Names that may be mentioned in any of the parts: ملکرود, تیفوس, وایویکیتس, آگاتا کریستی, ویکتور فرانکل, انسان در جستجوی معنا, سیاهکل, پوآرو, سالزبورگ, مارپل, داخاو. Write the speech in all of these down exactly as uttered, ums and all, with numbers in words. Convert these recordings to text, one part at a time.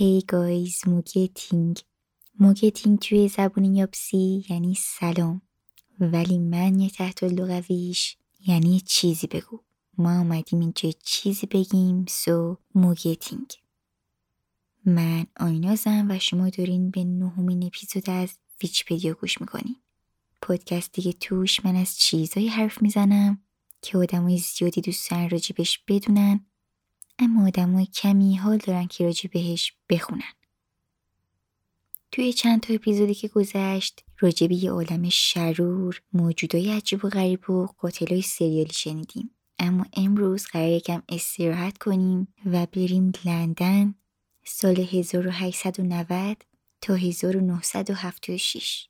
Hey guys, موگتینگ موگتینگ توی زبون یابسی یعنی سلام، ولی معنی تحت اللغویش یعنی چیزی بگو. ما اومدیم اینجا چیزی بگیم، سو موگتینگ. من آینازم و شما دارین به نهمین اپیزود از ویکی‌پدیا گوش میکنین. پادکستی که توش من از چیزایی حرف میزنم که آدمای زیادی دوست دارن راجبش بدونن، اما آدمای کمی حال دارن که راجع بهش بخونن. توی چند تا اپیزودی که گذشت راجع به یه عالم شرور، موجودای عجیب و غریب و قاتلای سریالی شنیدیم، اما امروز قراره یکم استراحت کنیم و بریم لندن سال هزار و هشتصد و نود تا هزار و نهصد و هفتاد و شش.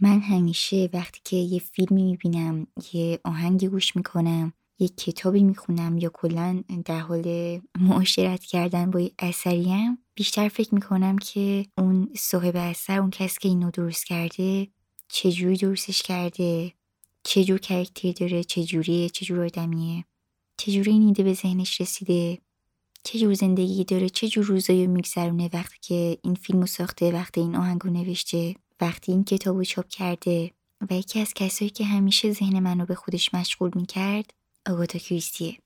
من همیشه وقتی که یه فیلمی میبینم، یه آهنگی گوش میکنم، یک کتابی میخونم یا کلن در حال معاشرت کردن با یک اثریم، بیشتر فکر میکنم که اون صاحب اثر، اون کسی که اینو درست کرده، چجوری درستش کرده، چجور کرکتر داره، چجوریه، چجور آدمیه، چجوری این ایده به ذهنش رسیده، چجور زندگی داره، چجور روزایی میگذرونه وقتی که این فیلمو ساخته، وقتی این آهنگو نوشته، وقتی این کتابو چاپ کرده. و یکی از کسایی که همیشه ذهن منو به خودش مشغول میکرد آگاتا کریستیه.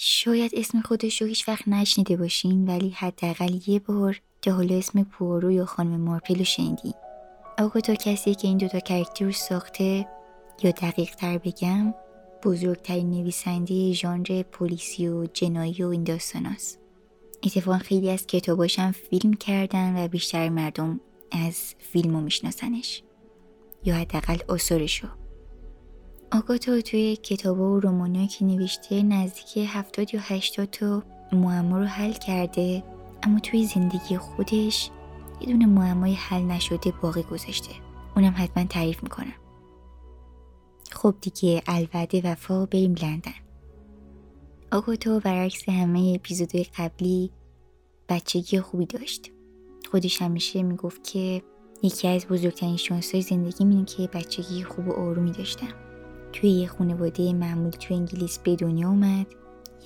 شاید اسم خودش رو هیچ وقت نشنیده باشین، ولی حداقل یه بار تا حالا اسم پوآرو یا خانم مارپل رو شنیدین. آگاتا کسیه که این دوتا کرکتر رو ساخته، یا دقیق تر بگم بزرگترین نویسنده ژانر پلیسی و جنایی و این داستان هست. اتفاقا خیلی از کتاباش هم فیلم کردن و بیشتر مردم از فیلم رو میشناسنش، یا حداقل آثارش رو. آگاتا توی کتابا و رمانایی که نوشته نزدیک هفتاد یا هشتاد تا معما رو حل کرده، اما توی زندگی خودش یه دونه معمای حل نشده باقی گذاشته. اونم حتما تعریف میکنم. خب دیگه، الوعد وفا، بریم لندن. آگاتا برعکس همه اپیزودهای قبلی بچگی خوبی داشت. خودش همیشه میگفت که یکی از بزرگترین شانس‌های زندگی اینه که بچگی خوب و آرومی داشتم. توی یه خانواده معمولی توی انگلیس به دنیا اومد،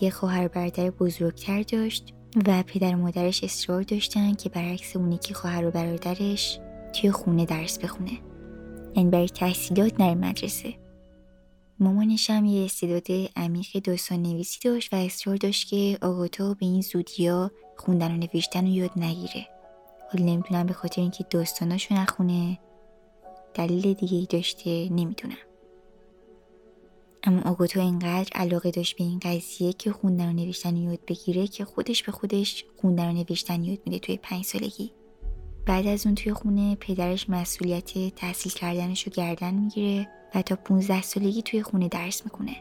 یه خواهر برادر بزرگتر داشت و پدر و مادرش اصرار داشتن که برعکس اون یکی خواهر و برادرش توی خونه درس بخونه، یعنی برای تحصیلات نره مدرسه. مامانش هم یه استعداد عمیق داستان‌نویسی داشت و اصرار داشت که آگاتا به این زودیا خوندن و نوشتن رو یاد نگیره. حالا نمیدونم به خاطر اینکه داستاناشو نخونه، دلیل دیگه‌ای داشته، نمیدونم. اما آگاتا اینقدر علاقه داشت به این قضیه که خوندن و نوشتن یاد بگیره که خودش به خودش خوندن و نوشتن یاد میده توی پنج سالگی. بعد از اون توی خونه پدرش مسئولیت تحصیل کردنشو گردن میگیره و تا پونزده سالگی توی خونه درس میکنه.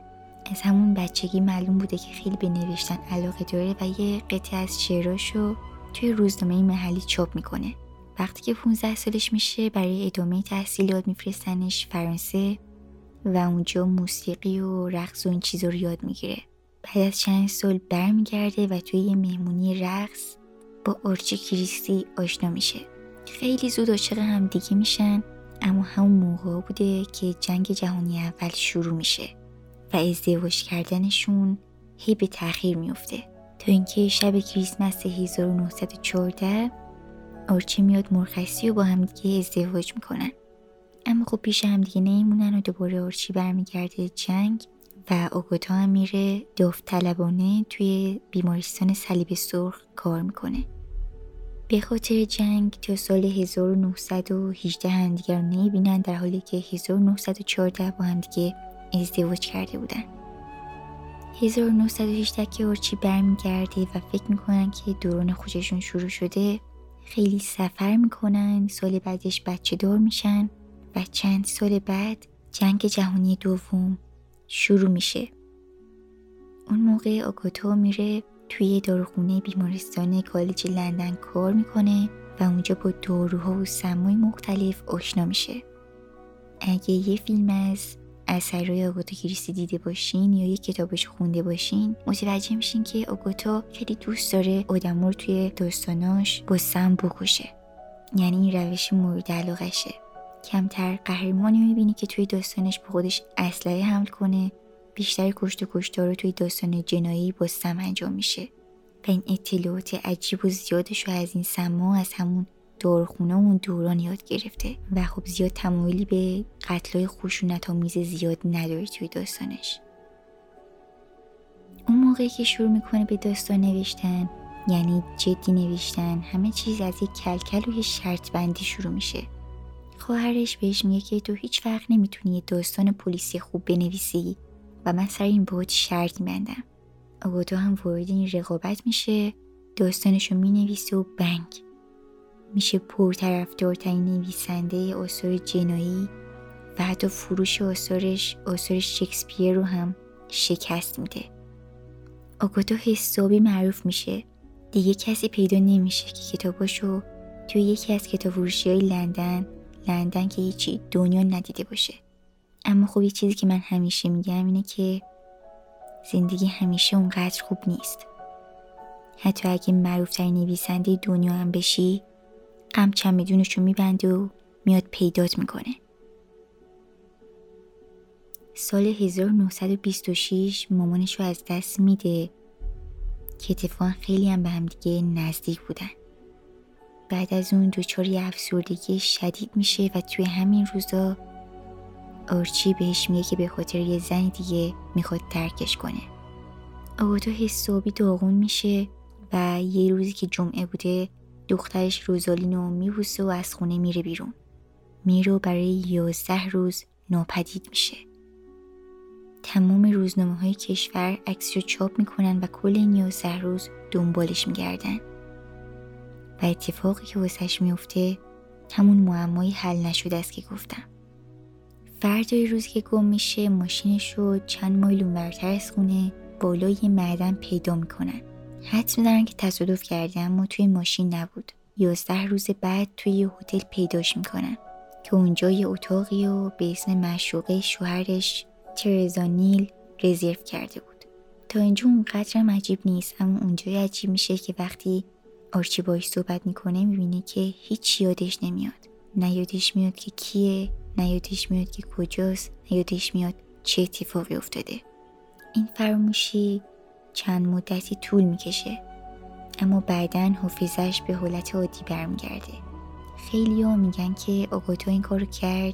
از همون بچگی معلوم بوده که خیلی به نوشتن علاقه داره و یه قطعه از شعراشو توی روزنامه محلی چاپ میکنه. وقتی که پونزده سالش میشه برای ادامه تحصیلات میفرستنش فرانسه و اونجا موسیقی و رقص و این چیزا رو یاد میگیره. بعد از چند سال برمیگرده و توی یه مهمونی رقص با آرچی کریستی آشنا میشه. خیلی زود عاشق هم دیگه میشن، اما همون موقع بوده که جنگ جهانی اول شروع میشه و ازدواج کردنشون هی به تأخیر میفته، تا اینکه شب کریسمس هزار و نهصد و چهارده آرچی میاد مرخصی و با هم دیگه ازدواج میکنن. اما خب پیش هم دیگه نمیمونن و دوباره آرچی برمیگرده جنگ و آگاتا هم میره داوطلبانه توی بیمارستان صلیب سرخ کار میکنه. به خاطر جنگ تا سال هزار و نهصد و هجده هم دیگه رو نمیبینن، در حالی که هزار و نهصد و چهارده با هم دیگه ازدواج کرده بودن. هزار و نهصد و هجده که آرچی برمیگرده و فکر میکنن که دوران خوششون شروع شده، خیلی سفر میکنن. سال بعدش بچه دار میشن و چند سال بعد جنگ جهانی دوم شروع میشه. اون موقع آگاتا میره توی داروخونه بیمارستان کالج لندن کار میکنه و اونجا با داروها و سمای مختلف آشنا میشه. اگه یه فیلم از اثر روی آگاتا کریستی دیده باشین یا یک کتابش خونده باشین، متوجه میشین که آگاتا خیلی دوست داره آدم رو توی داستاناش با سم بکشه. یعنی این روش مورد علاقشه. کمتر قهرمانی میبینی که توی داستانش به خودش اسلحه حمل کنه، بیشتر کشت و کشتار رو توی داستان جنایی با سم انجام میشه. و این اطلاعات عجیب و زیادش رو از این سما از همون دارخونه اون دوران یاد گرفته و خب زیاد تمایلی به قتلای خشونت‌آمیز زیاد نداره توی داستانش. اون موقعی که شروع میکنه به داستان نوشتن، یعنی جدی نوشتن، همه چیز از یک کلکل و یک شرط بندی شروع میشه. خواهرش بهش میگه که تو هیچ وقت نمیتونی یه داستان پلیسی خوب بنویسی و من سر این باهات شرط می‌بندم. آگاتا هم وارد این رقابت میشه، داستانشو مینویسه و بنگ میشه پرطرفدارترین نویسنده آثار جنایی و حتی فروش آثارش آثار شکسپیر رو هم شکست میده. آگاتا حسابی معروف میشه، دیگه کسی پیدا نمیشه که کتاباشو توی یکی از کتاب فروشی‌های لندن لندن که هیچی دنیا ندیده باشه. اما خب یه چیزی که من همیشه میگم اینه که زندگی همیشه اونقدر خوب نیست. حتی اگه معروفترین نویسنده دنیا هم بشی، غم چمدونشو میبنده و میاد پیدات میکنه. سال هزار و نهصد و بیست و شش مامانشو از دست میده که اتفاقا خیلی هم به هم دیگه نزدیک بودن. بعد از اون دچار یه افسردگی شدید میشه و توی همین روزا آرچی بهش میگه که به خاطر یه زن دیگه میخواد ترکش کنه. آگاتا حسابی داغون میشه و یه روزی که جمعه بوده دخترش روزالینو میبوسه و از خونه میره بیرون. میره برای یازده روز ناپدید میشه. تمام روزنامه های کشور عکسشو چاپ میکنن و کل این یازده روز دنبالش میگردن. و اتفاقی که واسش میفته همون معمای حل نشده است که گفتم. فردای روزی که گم میشه ماشینشو چند مایل اونورتر از خونه بالای یه معدن پیدا میکنن. حدس میزنن که تصادف کرده اما توی ماشین نبود. یازده روز بعد توی یه هتل پیداش میکنن که اونجا یه اتاقی و به اسم معشوقه شوهرش ترزا نیل رزرو کرده بود. تا اینجا اونقدرم عجیب نیست، اما اونجای عجیب میشه که وقتی آرچی باهاش صحبت میکنه میبینه که هیچ یادش نمیاد. نه یادش میاد که کیه، نه یادش میاد که کجاست، نه یادش میاد چه اتفاقی افتاده. این فراموشی چند مدتی طول میکشه، اما بعدن حافظش به حالت عادی برمیگرده. خیلی ها میگن که آگاتا این کارو کرد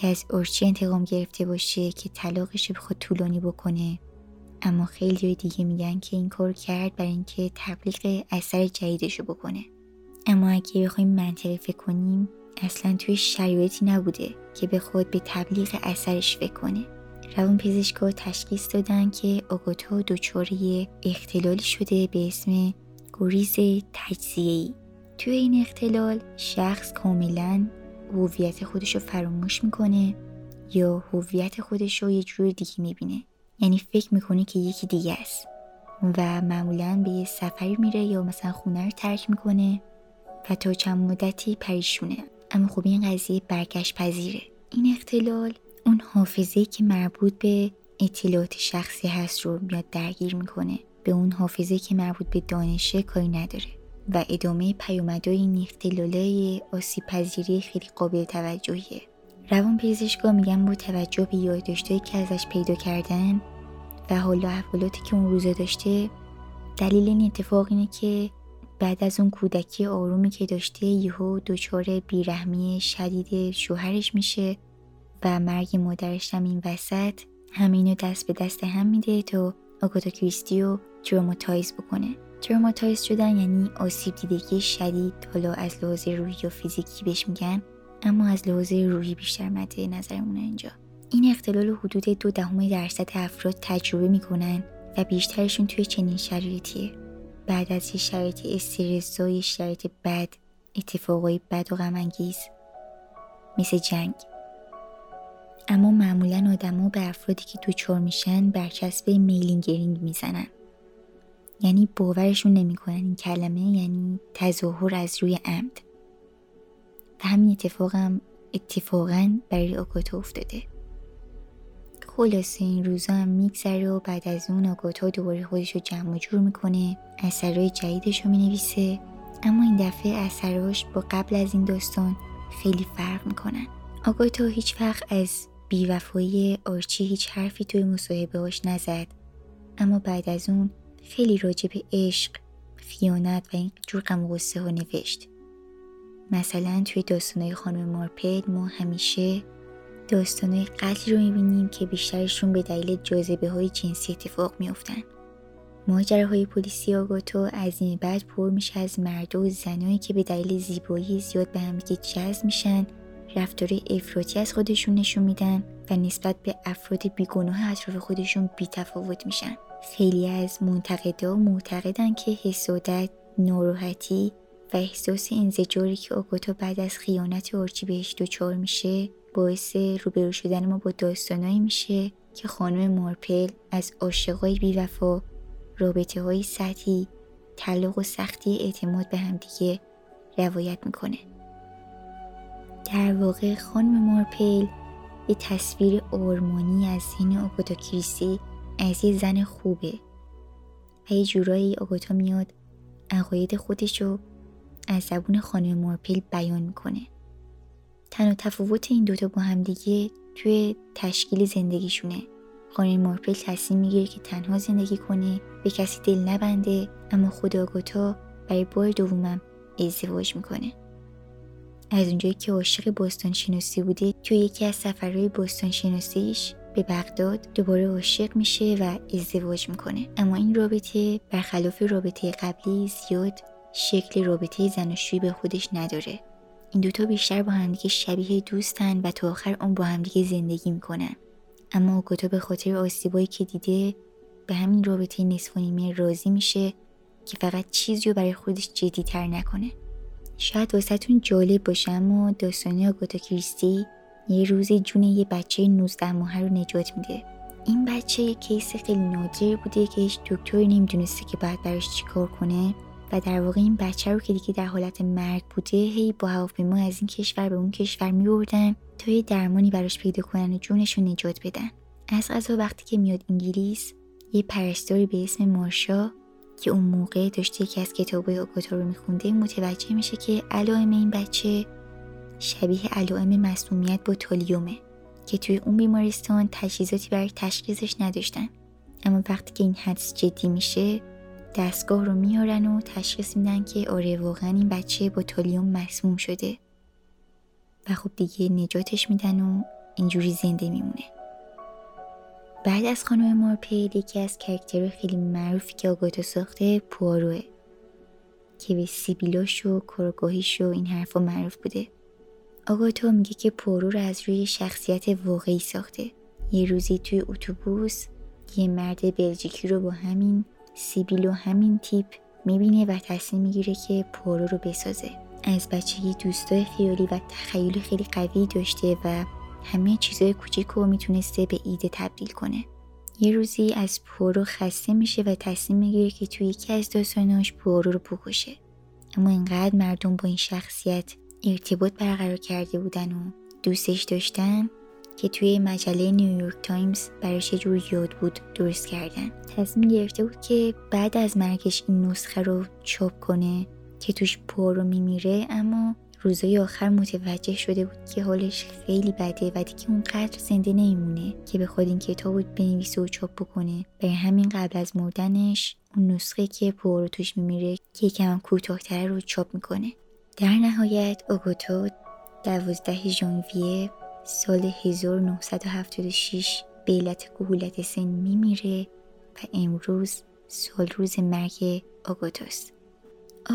که از آرچی انتقام گرفته باشه که طلاقش رو بخواد طولانی بکنه، اما خیلی دیگه میگن که این کار کرد برای اینکه تبلیغ اثر جدیدشو بکنه. اما اگه بخوایم منطقی فکر کنیم اصلا توی شرایطی نبوده که بخواد به تبلیغ اثرش فکر کنه. روانپزشکا تشخیص دادن که آگاتا دچار اختلالی شده به اسم گریز تجزیه‌ای. توی این اختلال شخص کاملا هویت خودشو فراموش میکنه یا هویت خودشو یه جور دیگه میبینه. یعنی فکر میکنه که یکی دیگه است و معمولاً به یه سفری میره یا مثلا خونه رو ترک میکنه و تا چند مدتی پریشونه. اما خب این قضیه برگشت پذیره. این اختلال اون حافظه‌ای که مربوط به اطلاعات شخصی هست رو میاد درگیر میکنه. به اون حافظه‌ای که مربوط به دانشه کاری نداره و ادامه پیامدهای این اختلالای آسیب‌پذیری خیلی قابل توجهیه. روانپزشکا میگن با توجه به یادداشتایی که ازش پیدا کردن و حال و احوالاتی که اون روزا داشته، دلیل این اتفاق اینه که بعد از اون کودکی آرومی که داشته یهو دچار بیرحمی شدید شوهرش میشه و مرگ مادرش هم این وسط. همینو دست به دست هم میده تا آگاتا کریستی رو تروماتایز بکنه. تروماتایز شدن یعنی آسیب دیدگی شدید، حالا از لحاظ روحی یا فیزیکی بهش میگن، اما از لحاظ روحی بیشتر مد نظرمونه اینجا. این اختلال حدود دو دهم درصد افراد تجربه میکنن و بیشترشون توی چنین شرایطیه. بعد از یه شرایط استرس و یه شرایط بد، اتفاقای بد و غم‌انگیز مثل جنگ. اما معمولاً آدم‌ها به افرادی که دچار میشن برچسب میلینگرینگ میزنن. یعنی باورشون نمیکنن. این کلمه یعنی تظاهر از روی عمد. و همین اتفاقم اتفاقاً برای آگاتا افتاده. خلاصه این روزا هم میگذره و بعد از اون آگاتا دوباره خودش رو جمع و جور میکنه، اثرهای جدیدش رو مینویسه، اما این دفعه اثرهاش با قبل از این داستان خیلی فرق میکنن. آگاتا هیچ وقت از بیوفایی آرچی هیچ حرفی توی مصاحبه‌هاش نزد، اما بعد از اون خیلی راجع به عشق، خیانت و این جور غم و غصه ها نوشت. مثلا توی داستان‌های خانم مارپل ما همیشه داستان‌های قتل رو می‌بینیم که بیشترشون به دلیل جاذبه‌های جنسی اتفاق می‌افتن. ماجراهای پلیسی آگاتا از این بعد پر میشه از مردا و زنایی که به دلیل زیبایی زیاد به هم دیگه جذب میشن، رفتار افراطی از خودشون نشون میدن و نسبت به افراد بیگناه اطراف خودشون بی‌تفاوت میشن. خیلی از منتقدا معتقدن که حسادت، ناراحتی و احساس انزجاری که آگاتا بعد از خیانت آرچی بهش دچار میشه باعث روبرو شدن ما با داستانایی میشه که خانم مارپل از عاشقای بی‌وفا، رابطه‌های سطحی، طلاق و سختی اعتماد به همدیگه روایت میکنه. در واقع خانم مارپل یه تصویر آرمانی از ذهن آگاتا کریستی از یه زن خوبه و یه جورایی آگاتا میاد عقاید خودشو از زبون خانم مارپل بیان میکنه. تنها تفاوت این دوتا با هم دیگه توی تشکیل زندگیشونه. خانم مارپل تصمیم میگیره که تنها زندگی کنه، به کسی دل نبنده، اما خود آگاتا برای بار دومم ازدواج میکنه. از اونجایی که عاشق باستانشناسی بوده، توی یکی از سفرهای باستانشناسیش به بغداد دوباره عاشق میشه و ازدواج میکنه. اما این رابطه برخلاف رابطه قبلی زیاد شکل رابطه زناشویی به خودش نداره. این دوتا بیشتر با همدیگه شبیه دوستن و تا آخر اون با همدیگه زندگی میکنن. اما آگاتا به خاطر آسیبایی که دیده به همین رابطه نصف و نیمه راضی میشه که فقط چیزی رو برای خودش جدی‌تر نکنه. شاید واسهتون جالب باشه اما داستانی آگاتا کریستی یه روز جون یه بچه نوزده ماهه رو نجات میده. این بچه یه کیس خیلی نادر بوده که هیچ دکتری نمیدونسته که باید براش چیکار کنه و در واقع این بچه رو که دیگه در حالت مرگ بوده هی با هواپیما از این کشور به اون کشور میبردن تا یه درمانی براش پیدا کنن و جونش رو نجات بدن. از قضا وقتی که میاد انگلیس، یه پرستاری به اسم مارشا که اون موقع داشته یکی از کتابای آگاتا رو میخونده متوجه میشه که علائم این بچه شبیه علائم مسمومیت با تولیومه که توی اون بیمارستان تجهیزاتی برای تشخیصش نداشتن. اما وقتی که این حدس جدی میشه، دستگاه رو میارن و تشخیص میدن که آره واقعا این بچه با تولیوم مسموم شده و خب دیگه نجاتش میدن و اینجوری زنده میمونه. بعد از خانم مارپل یکی از کاراکترهای خیلی معروفی که آگاتا ساخته پوآروه که به سیبیلاش و کارگاهیش و این حرفا معروف بوده. آگاتا میگه که پوآرو رو از روی شخصیت واقعی ساخته. یه روزی توی اتوبوس یه مرد بلژیکی رو با همین سیبیلو همین تیپ میبینه و تصمیم میگیره که پوآرو رو بسازه. از بچگی دوستای خیالی و تخیل خیلی قوی داشته و همه چیزای کوچیک رو میتونسته به ایده تبدیل کنه. یه روزی از پوآرو خسته میشه و تصمیم میگیره که توی یکی از داستاناش پوآرو رو بکشه. اما اینقدر مردم با این شخصیت ارتباط برقرار کرده بودن و دوستش داشتن که توی مجله نیویورک تایمز براش یه جور یاد بود درست کردن. تصمیم گرفته بود که بعد از مرگش این نسخه رو چاپ کنه که توش پوآرو میمیره، اما روزهای آخر متوجه شده بود که حالش خیلی بده و دیگه اونقدر زنده نمیمونه که بخواد این کتاب رو بنویسه و چاپ بکنه. برای همین قبل از مردنش اون نسخه که پوآرو توش میمیره که یکم کوتاه‌تر رو چاپ میکنه. در نهایت آگاتا دوازده ژانویه سال هزار و نهصد و هفتاد و شش به علت کهولت سن میمیره و امروز سال روز مرگ آگاتاست.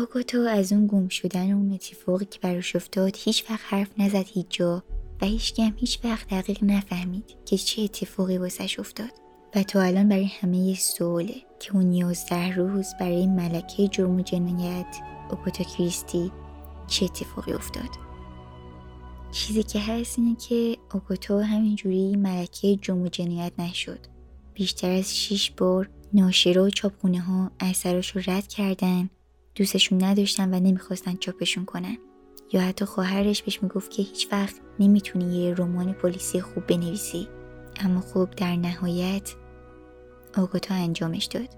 آگاتا از اون گم شدن و اون اتفاقی که براش افتاد هیچ وقت حرف نزد هیچ جا و هیچ کم هیچ وقت دقیق نفهمید که چه اتفاقی واسش افتاد و تا الان برای همه یه سواله که اون یازده روز برای ملکه جرم و جنایت آگاتا کریستی چه اتفاقی افتاد. چیزی که هست اینه که آگاتا همینجوری ملکه جرم و جنایت نشد. بیشتر از شش بار ناشرا و چاپخونه ها اثرش رو رد کردن، دوستشون نداشتن و نمیخواستن چاپشون کنن. یا حتی خواهرش بهش میگفت که هیچ وقت نمیتونی یه رمان پلیسی خوب بنویسی اما خوب در نهایت آگاتا انجامش داد.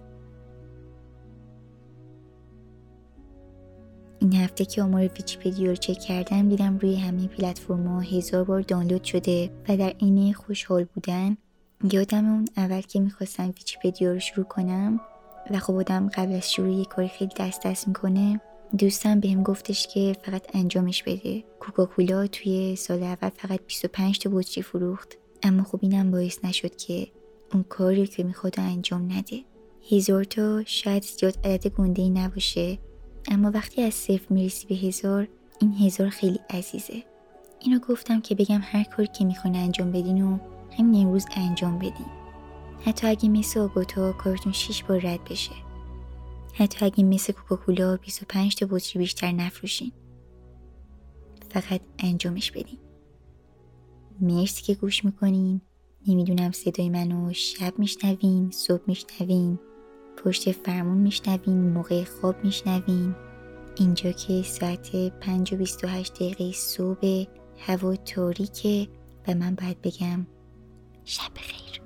این هفته که آمار ویکی‌پدیا رو چک کردم دیدم روی همه پلتفرم‌ها هزار بار دانلود شده و در عین خوشحال بودن یادم اون اول که میخواستم ویکی‌پدیا رو شروع کنم و خب آدم قبل از شروع یک کار خیلی دست دست میکنه، دوستم بهم گفتش که فقط انجامش بده. کوکاکولا توی سال اول فقط بیست و پنج تا بطری فروخت، اما خب اینم باعث نشد که اون کاری که میخواد انجام نده. هزار تا شاید زیاد عدد گنده‌ای نباشه، اما وقتی از صفر میرسی به هزار، این هزار خیلی عزیزه. اینو گفتم که بگم هر کاری که میخوان انجام بدین و همین امروز انجام بدین، حتی اگه مثل آگاتا کارتون شش بار رد بشه، حتی اگه مثل کوکاکولا بیست و پنج تا بطری بیشتر نفروشین، فقط انجامش بدین. مرسی که گوش میکنین. نمیدونم صدای منو شب میشنوین، صبح میشنوین، پشت فرمون میشنوین، موقع خواب میشنوین. اینجا که ساعت پنج و بیست و هشت دقیقه صبح، هوا تاریکه و من باید بگم شب بخیر.